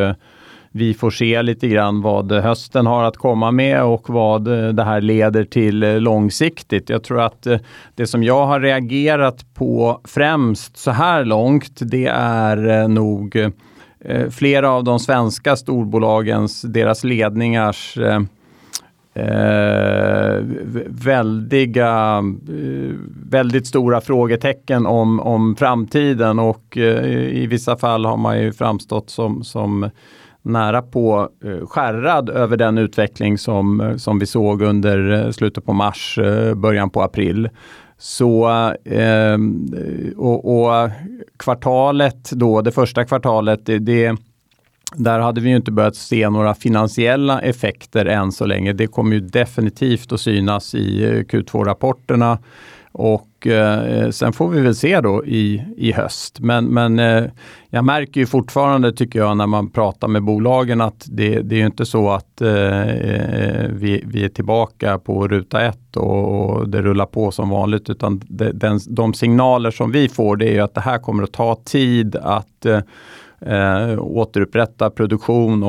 vi får se lite grann vad hösten har att komma med och vad det här leder till långsiktigt. Jag tror att det som jag har reagerat på främst så här långt, det är nog flera av de svenska storbolagens, deras ledningars väldigt stora frågetecken om framtiden och i vissa fall har man ju framstått som nära på skärrad över den utveckling som vi såg under slutet på mars, början på april. Så och kvartalet då, det första kvartalet, det där hade vi ju inte börjat se några finansiella effekter än så länge. Det kommer ju definitivt att synas i Q2-rapporterna och sen får vi väl se då i höst. Men jag märker ju fortfarande, tycker jag, när man pratar med bolagen att det är ju inte så att vi är tillbaka på ruta 1 och det rullar på som vanligt, utan de signaler som vi får, det är ju att det här kommer att ta tid att återupprätta produktion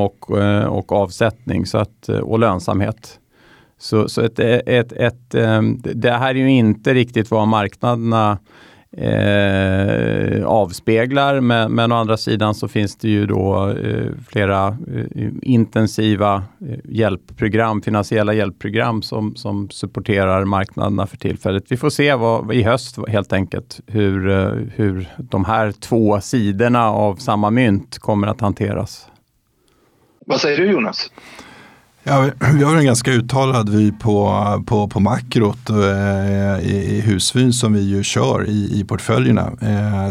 och avsättning så att, och lönsamhet. Så det här är ju inte riktigt vad marknaderna avspeglar, men å andra sidan så finns det ju då flera intensiva hjälpprogram, finansiella hjälpprogram som supporterar marknaderna för tillfället. Vi får se i höst helt enkelt hur de här två sidorna av samma mynt kommer att hanteras. Vad säger du, Jonas? Ja, vi har en ganska uttalad vy på makrot i husvyn som vi ju kör i portföljerna.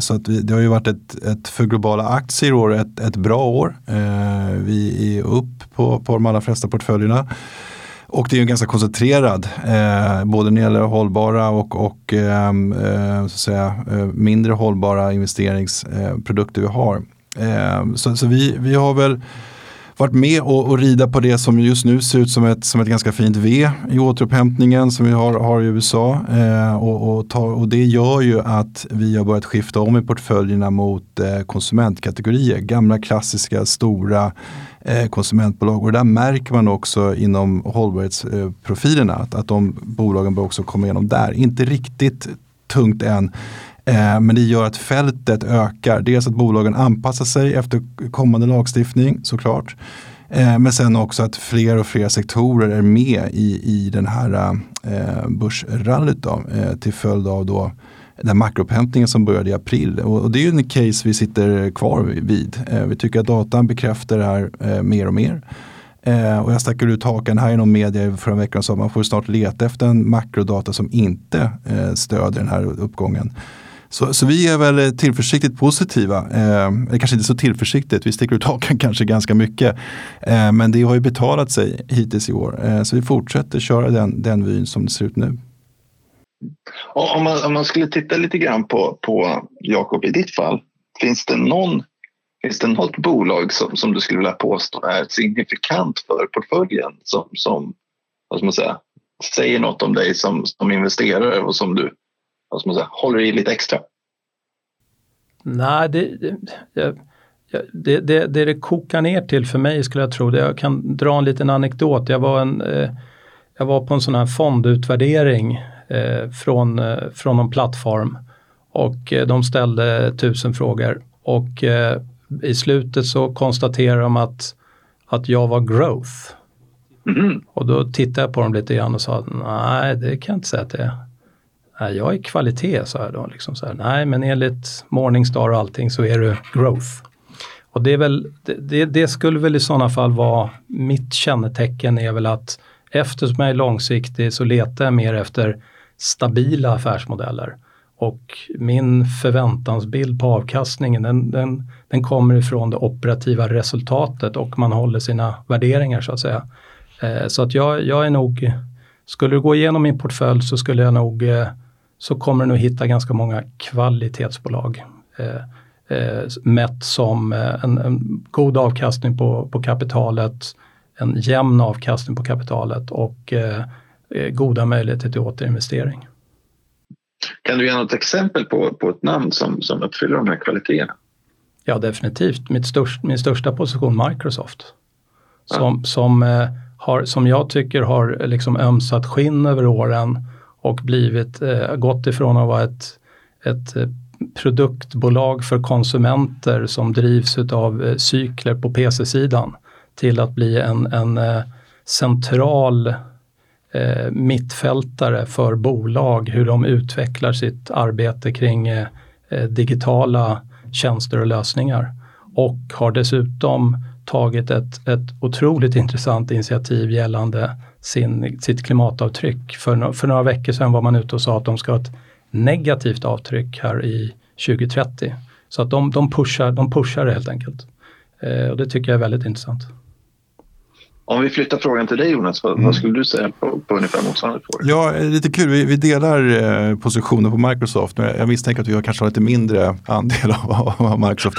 Så att det har ju varit ett för globala aktier år ett bra år. Vi är upp på de allra flesta portföljerna. Och det är ju ganska koncentrerad, både när det gäller hållbara och så att säga, mindre hållbara investeringsprodukter vi har. Så vi har väl varit med och rida på det som just nu ser ut som ett ganska fint V i återupphämtningen som vi har i USA. Och det gör ju att vi har börjat skifta om i portföljerna mot konsumentkategorier. Gamla, klassiska, stora konsumentbolag. Och där märker man också inom hållbarhetsprofilerna att de bolagen bör också komma igenom där. Inte riktigt tungt än. Men det gör att fältet ökar. Dels att bolagen anpassar sig efter kommande lagstiftning, såklart. Men sen också att fler och fler sektorer är med i den här börsrallet då, till följd av då den makroupphämtningen som började i april. Och det är ju en case vi sitter kvar vid. Vi tycker att datan bekräftar det här mer och mer. Och jag stackar ut hakan här inom media förra veckan så man får snart leta efter en makrodata som inte stödjer den här uppgången. Så vi är väl tillförsiktigt positiva, eller kanske inte så tillförsiktigt, vi sticker ut hakan kanske ganska mycket, men det har ju betalat sig hittills i år, så vi fortsätter köra den vyn som det ser ut nu. Om man skulle titta lite grann på Jakob i ditt fall, finns det något bolag som du skulle vilja påstå är signifikant för portföljen som vad ska man säga, säger något om dig som investerare och som du håller i lite extra? Nej, det kokar ner till för mig skulle jag tro. Jag kan dra en liten anekdot. Jag var på en sån här fondutvärdering från en plattform och de ställde 1000 frågor och i slutet så konstaterade de att jag var growth. Mm. Och då tittade jag på dem lite grann och sa nej, det kan jag inte säga att det är. Nej, jag är kvalitet, sa jag då. Liksom så här, nej, men enligt Morningstar och allting så är du growth. Och det är väl, det skulle väl i sådana fall vara, mitt kännetecken är väl att eftersom jag är långsiktig så letar jag mer efter stabila affärsmodeller. Och min förväntansbild på avkastningen, den kommer ifrån det operativa resultatet och man håller sina värderingar så att säga. Så att jag är nog, skulle du gå igenom min portfölj så skulle jag nog, så kommer du nog hitta ganska många kvalitetsbolag. Mätt som en god avkastning på kapitalet, en jämn avkastning på kapitalet och goda möjligheter till återinvestering. Kan du ge något exempel på ett namn som uppfyller de här kvaliteterna? Ja, definitivt. Min största position, Microsoft. Som jag tycker har liksom ömsat skinn över åren och blivit gått ifrån att vara ett produktbolag för konsumenter som drivs av cykler på PC-sidan till att bli en central mittfältare för bolag, hur de utvecklar sitt arbete kring digitala tjänster och lösningar. Och har dessutom tagit ett otroligt intressant initiativ gällande sitt klimatavtryck. För några veckor sedan var man ute och sa att de ska ha ett negativt avtryck här i 2030. Så att de pushar det helt enkelt. Och det tycker jag är väldigt intressant. Om vi flyttar frågan till dig, Jonas, vad skulle du säga på ungefär motsvarande frågor? Ja, lite kul. Vi delar positioner på Microsoft. Jag misstänker att vi kanske har lite mindre andel av Microsoft.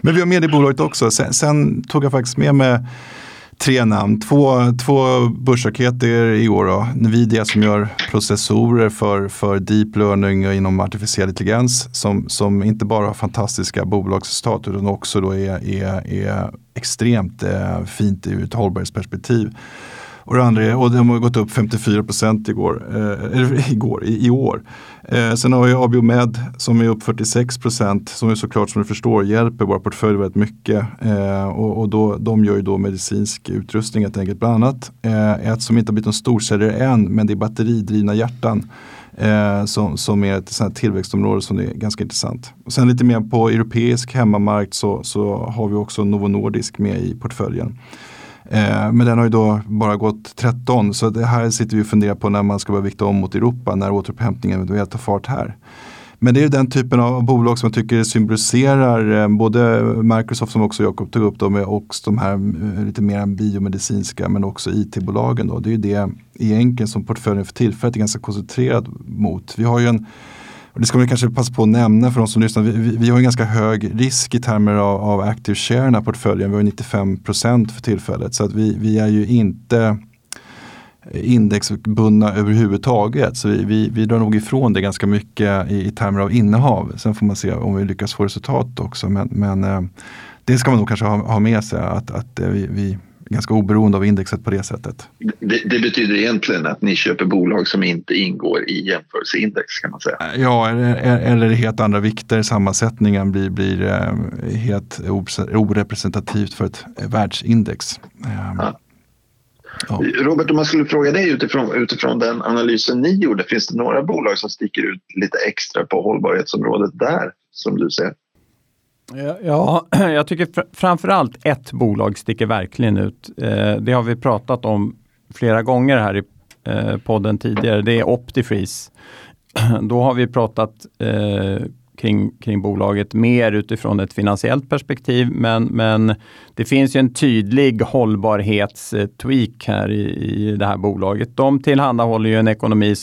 Men vi har med i bolaget också. Sen tog jag faktiskt med 3 namn. 2 börsraketer i år då. Nvidia som gör processorer för deep learning och inom artificiell intelligens som inte bara har fantastiska bolagsresultat utan också då är extremt fint ur ett hållbarhetsperspektiv. Och det andra och de har gått upp 54% i år. Sen har vi BioMed som är upp 46% som ju såklart som du förstår hjälper våra portfölj väldigt mycket. Och då, de gör ju då medicinsk utrustning helt enkelt. Bland annat ett som inte har blivit en storsäljare än, men det är batteridrivna hjärtan som är ett sånt här tillväxtområde som är ganska intressant. Och sen lite mer på europeisk hemmamarkt så har vi också Novo Nordisk med i portföljen. Men den har ju då bara gått 13, så det här sitter vi och funderar på när man ska börja vikta om mot Europa, när återupphämtningen eventuellt tar fart här. Men det är ju den typen av bolag som jag tycker symboliserar både Microsoft som också Jakob tog upp dem och de här lite mer biomedicinska men också IT-bolagen då. Det är ju det egentligen som portföljen för tillfället är ganska koncentrerad mot. Vi har ju det ska man kanske passa på att nämna för de som lyssnar. Vi har en ganska hög risk i termer av active share i den här portföljen. Vi har 95% för tillfället. Så att vi är ju inte indexbundna överhuvudtaget. Så vi drar nog ifrån det ganska mycket i termer av innehav. Sen får man se om vi lyckas få resultat också. Men det ska man nog kanske ha med sig att vi ganska oberoende av indexet på det sättet. Det betyder egentligen att ni köper bolag som inte ingår i jämförelseindex kan man säga. Ja, eller helt andra vikter. Sammansättningen blir helt orepresentativt för ett världsindex. Ja. Ja. Robert, om man skulle fråga dig utifrån den analysen ni gjorde, finns det några bolag som sticker ut lite extra på hållbarhetsområdet där som du ser? Ja, jag tycker framförallt ett bolag sticker verkligen ut. Det har vi pratat om flera gånger här i podden tidigare. Det är OptiFreeze. Då har vi pratat kring bolaget mer utifrån ett finansiellt perspektiv. Men det finns ju en tydlig hållbarhetstweak här i det här bolaget. De tillhandahåller ju en ekonomi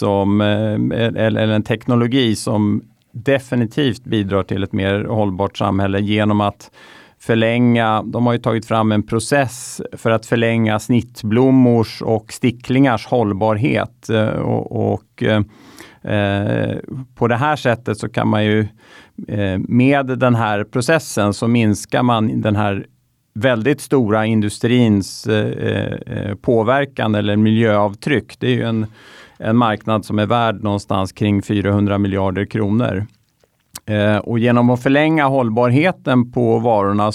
eller en teknologi som definitivt bidrar till ett mer hållbart samhälle genom att förlänga, de har ju tagit fram en process för att förlänga snittblommors och sticklingars hållbarhet och på det här sättet så kan man ju med den här processen så minskar man den här väldigt stora industrins påverkan eller miljöavtryck. Det är ju en marknad som är värd någonstans kring 400 miljarder kronor. Och genom att förlänga hållbarheten på varorna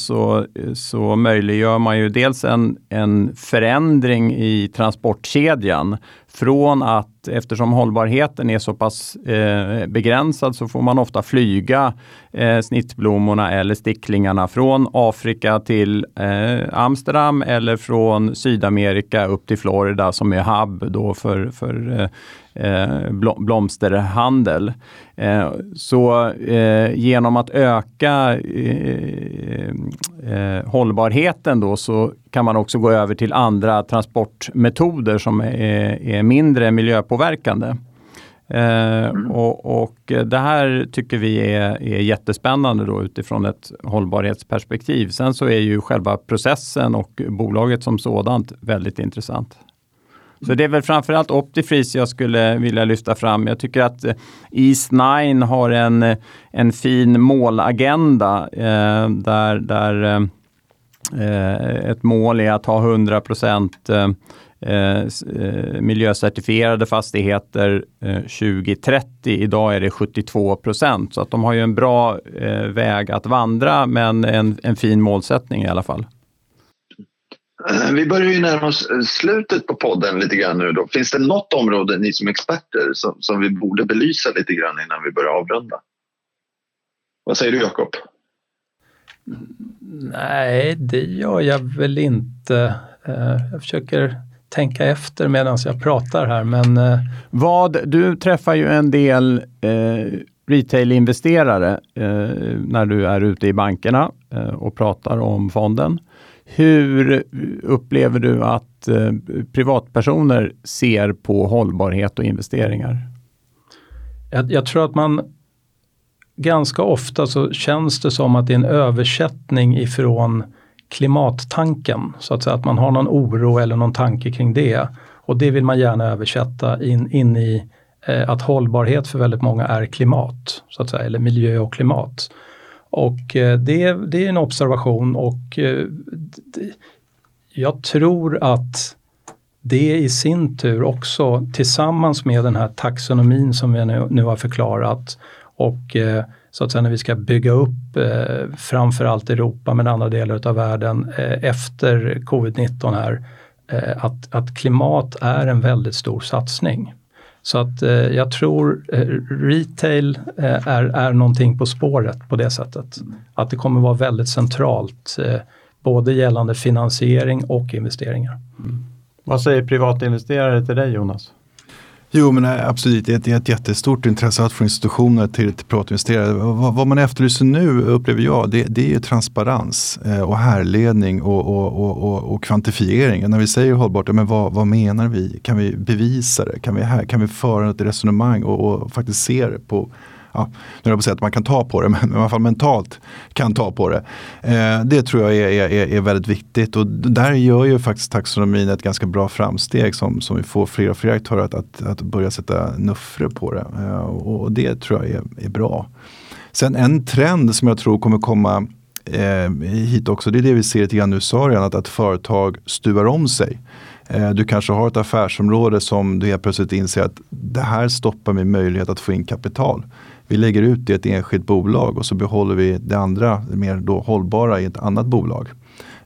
så möjliggör man ju dels en förändring i transportkedjan från att att eftersom hållbarheten är så pass begränsad så får man ofta flyga snittblommorna eller sticklingarna från Afrika till Amsterdam eller från Sydamerika upp till Florida som är hub då för blomsterhandel. Så genom att öka hållbarheten då så kan man också gå över till andra transportmetoder som är mindre miljöpåverkande. Och det här tycker vi är jättespännande då utifrån ett hållbarhetsperspektiv. Sen så är ju själva processen och bolaget som sådant väldigt intressant. Så det är väl framförallt OptiFreeze jag skulle vilja lyfta fram. Jag tycker att East Nine har en fin målagenda där ett mål är att ha 100% miljöcertifierade fastigheter 2030. Idag är det 72%. Så att de har ju en bra väg att vandra, men en fin målsättning i alla fall. Vi börjar ju närma oss slutet på podden lite grann nu då. Finns det något område, ni som experter, som vi borde belysa lite grann innan vi börjar avrunda? Vad säger du, Jakob? Nej, det gör jag väl inte. Jag försöker tänka efter medan jag pratar här. Men du träffar ju en del retail-investerare när du är ute i bankerna och pratar om fonden. Hur upplever du att privatpersoner ser på hållbarhet och investeringar? Jag tror att man ganska ofta så känns det som att det är en översättning ifrån klimattanken. Så att säga att man har någon oro eller någon tanke kring det. Och det vill man gärna översätta in i att hållbarhet för väldigt många är klimat. Så att säga, eller miljö och klimat. Och det är en observation och jag tror att det i sin tur också tillsammans med den här taxonomin som vi nu har förklarat och så att säga när vi ska bygga upp framförallt Europa men andra delar av världen efter covid-19 här att klimat är en väldigt stor satsning. Så att jag tror retail är någonting på spåret på det sättet. Att det kommer vara väldigt centralt både gällande finansiering och investeringar. Mm. Vad säger privatinvesterare till dig, Jonas? Jo, men absolut. Det är ett jättestort intresse från institutioner till privatinvesterare. Vad man efterlyser nu, upplever jag, det är ju transparens och härledning och kvantifiering. När vi säger hållbart, men vad menar vi? Kan vi bevisa det? Kan vi föra ett resonemang och faktiskt se det på... Ja, nu har jag sagt att man kan ta på det, men i alla fall mentalt kan ta på det. Det tror jag är väldigt viktigt och där gör ju faktiskt taxonomin ett ganska bra framsteg som vi får fler och fler aktörer att börja sätta nuffre på det. Och det tror jag är bra. Sen en trend som jag tror kommer komma hit också, det är det vi ser lite grann i USA redan, att företag stuvar om sig. Du kanske har ett affärsområde som du helt plötsligt inser att det här stoppar min möjlighet att få in kapital. Vi lägger ut det i ett enskilt bolag och så behåller vi det andra mer då hållbara i ett annat bolag.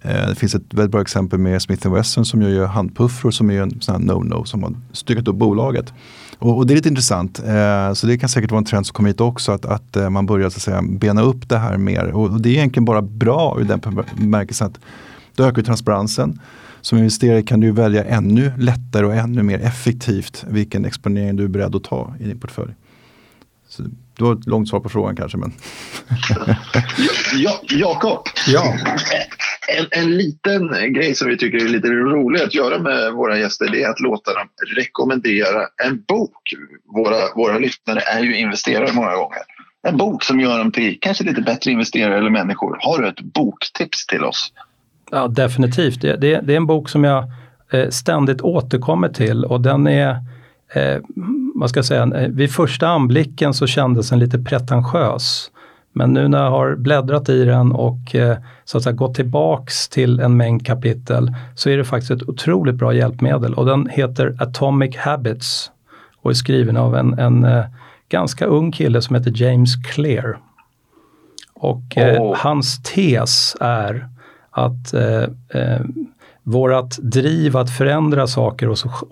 Det finns ett väldigt bra exempel med Smith & Wesson som gör handpuffror som är en sån här no-no som har styckat upp bolaget. Och det är lite intressant. Så det kan säkert vara en trend som kommer hit också att man börjar så att säga bena upp det här mer. Och det är egentligen bara bra i den bemärkelsen att då ökar transparensen. Som investerare kan du välja ännu lättare och ännu mer effektivt vilken exponering du är beredd att ta i din portfölj. Så det var ett långt svar på frågan kanske, men... Jakob, ja. En liten grej som vi tycker är lite rolig att göra med våra gäster, det är att låta dem rekommendera en bok. Våra lyssnare är ju investerare många gånger. En bok som gör dem till kanske lite bättre investerare eller människor. Har du ett boktips till oss? Ja, definitivt. Det är en bok som jag ständigt återkommer till och den är, vad ska jag säga, vid första anblicken så kändes den lite pretentiös. Men nu när jag har bläddrat i den och så att säga gått tillbaks till en mängd kapitel så är det faktiskt ett otroligt bra hjälpmedel och den heter Atomic Habits och är skriven av en ganska ung kille som heter James Clear. Och hans tes är att vårat driv att förändra saker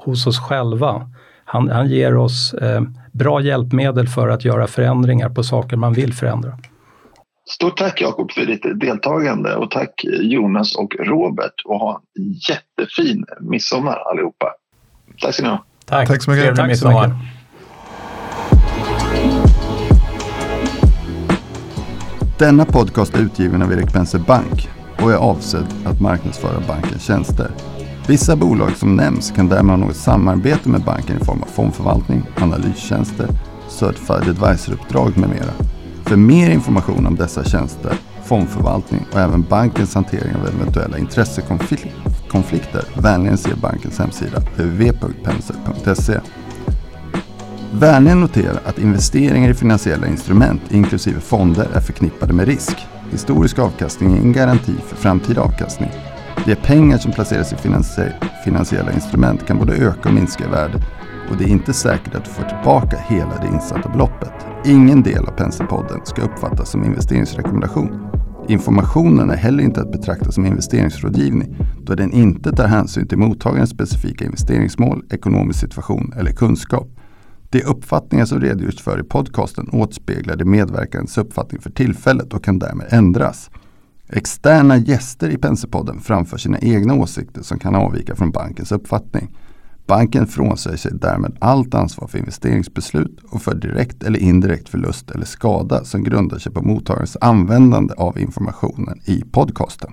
hos oss själva Han ger oss bra hjälpmedel för att göra förändringar på saker man vill förändra. Stort tack Jakob för ditt deltagande och tack Jonas och Robert och ha en jättefin midsommar allihopa. Tack så mycket. Tack så mycket. Tack så mycket. Denna podcast är utgiven av Erik Penser Bank och är avsedd att marknadsföra bankens tjänster. Vissa bolag som nämns kan därmed ha något samarbete med banken i form av fondförvaltning, analystjänster, certified advisor-uppdrag med mera. För mer information om dessa tjänster, fondförvaltning och även bankens hantering av eventuella intressekonflikter vänligen se bankens hemsida www.penser.se. Vänligen notera att investeringar i finansiella instrument inklusive fonder är förknippade med risk. Historisk avkastning är en garanti för framtida avkastning. De pengar som placeras i finansiella instrument kan både öka och minska i värde och det är inte säkert att du får tillbaka hela det insatta beloppet. Ingen del av Penserpodden ska uppfattas som investeringsrekommendation. Informationen är heller inte att betrakta som investeringsrådgivning då den inte tar hänsyn till mottagarens specifika investeringsmål, ekonomisk situation eller kunskap. De uppfattningar som redogörs för i podcasten återspeglar det medverkandens uppfattning för tillfället och kan därmed ändras. Externa gäster i Penserpodden framför sina egna åsikter som kan avvika från bankens uppfattning. Banken frånsäger sig därmed allt ansvar för investeringsbeslut och för direkt eller indirekt förlust eller skada som grundar sig på mottagarens användande av informationen i podcasten.